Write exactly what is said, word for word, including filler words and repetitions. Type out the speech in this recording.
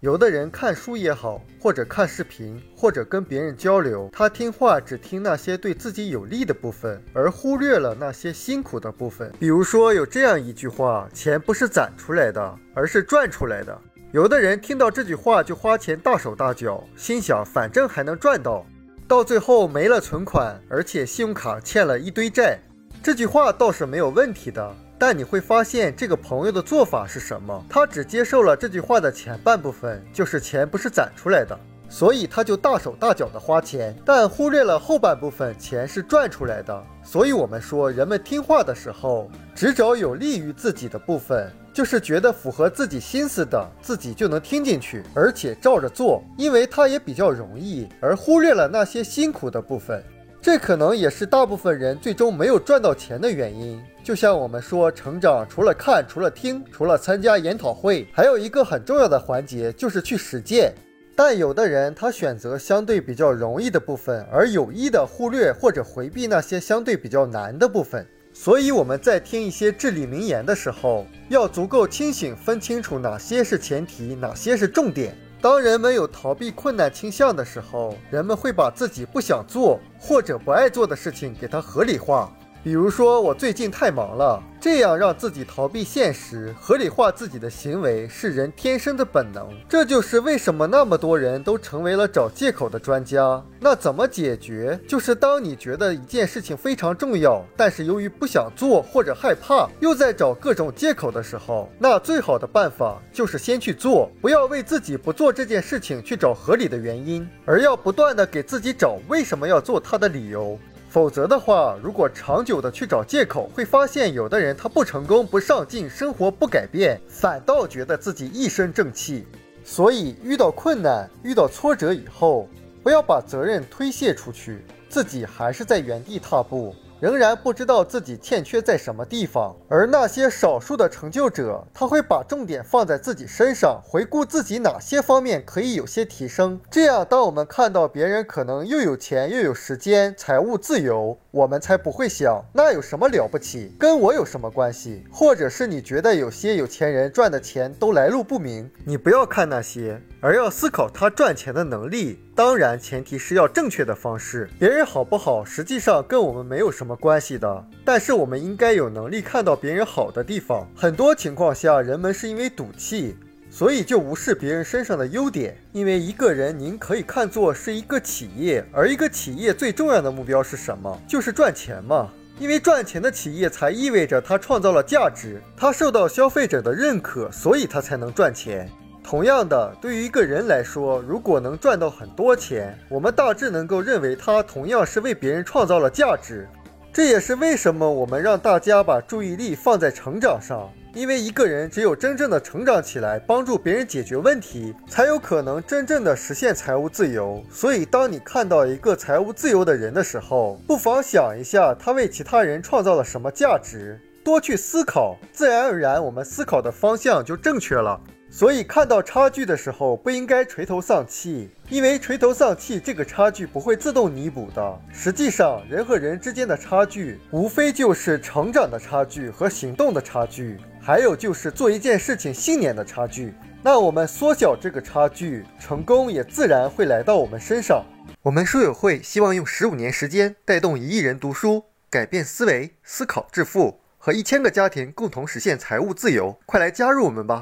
有的人看书也好，或者看视频，或者跟别人交流，他听话只听那些对自己有利的部分，而忽略了那些辛苦的部分。比如说有这样一句话，钱不是攒出来的，而是赚出来的。有的人听到这句话就花钱大手大脚，心想反正还能赚到，到最后没了存款，而且信用卡欠了一堆债。这句话倒是没有问题的，但你会发现这个朋友的做法是什么？他只接受了这句话的前半部分，就是钱不是攒出来的，所以他就大手大脚的花钱，但忽略了后半部分，钱是赚出来的。所以我们说，人们听话的时候，只找有利于自己的部分，就是觉得符合自己心思的，自己就能听进去，而且照着做，因为它也比较容易，而忽略了那些辛苦的部分。这可能也是大部分人最终没有赚到钱的原因。就像我们说，成长除了看，除了听，除了参加研讨会，还有一个很重要的环节，就是去实践。但有的人他选择相对比较容易的部分，而有意的忽略或者回避那些相对比较难的部分。所以我们在听一些至理名言的时候，要足够清醒，分清楚哪些是前提，哪些是重点。当人们有逃避困难倾向的时候，人们会把自己不想做或者不爱做的事情给它合理化。比如说，我最近太忙了，这样让自己逃避现实，合理化自己的行为，是人天生的本能。这就是为什么那么多人都成为了找借口的专家。那怎么解决？就是当你觉得一件事情非常重要，但是由于不想做或者害怕，又在找各种借口的时候，那最好的办法就是先去做，不要为自己不做这件事情去找合理的原因，而要不断的给自己找为什么要做它的理由。否则的话，如果长久的去找借口，会发现有的人他不成功、不上进，生活不改变，反倒觉得自己一身正气。所以遇到困难、遇到挫折以后，不要把责任推卸出去，自己还是在原地踏步，仍然不知道自己欠缺在什么地方。而那些少数的成就者，他会把重点放在自己身上，回顾自己哪些方面可以有些提升。这样，当我们看到别人可能又有钱又有时间，财务自由，我们才不会想那有什么了不起，跟我有什么关系。或者是你觉得有些有钱人赚的钱都来路不明，你不要看那些，而要思考他赚钱的能力。当然前提是要正确的方式，别人好不好实际上跟我们没有什么关系的，但是我们应该有能力看到别人好的地方。很多情况下，人们是因为赌气，所以就无视别人身上的优点。因为一个人您可以看作是一个企业，而一个企业最重要的目标是什么？就是赚钱嘛。因为赚钱的企业才意味着它创造了价值，它受到消费者的认可，所以它才能赚钱。同样的，对于一个人来说，如果能赚到很多钱，我们大致能够认为他同样是为别人创造了价值。这也是为什么我们让大家把注意力放在成长上，因为一个人只有真正的成长起来，帮助别人解决问题，才有可能真正的实现财务自由。所以当你看到一个财务自由的人的时候，不妨想一下他为其他人创造了什么价值，多去思考，自然而然我们思考的方向就正确了。所以看到差距的时候，不应该垂头丧气，因为垂头丧气这个差距不会自动弥补的。实际上，人和人之间的差距，无非就是成长的差距和行动的差距，还有就是做一件事情信念的差距。那我们缩小这个差距，成功也自然会来到我们身上。我们书友会希望用十五年时间，带动一亿人读书，改变思维，思考致富，和一千个家庭共同实现财务自由。快来加入我们吧！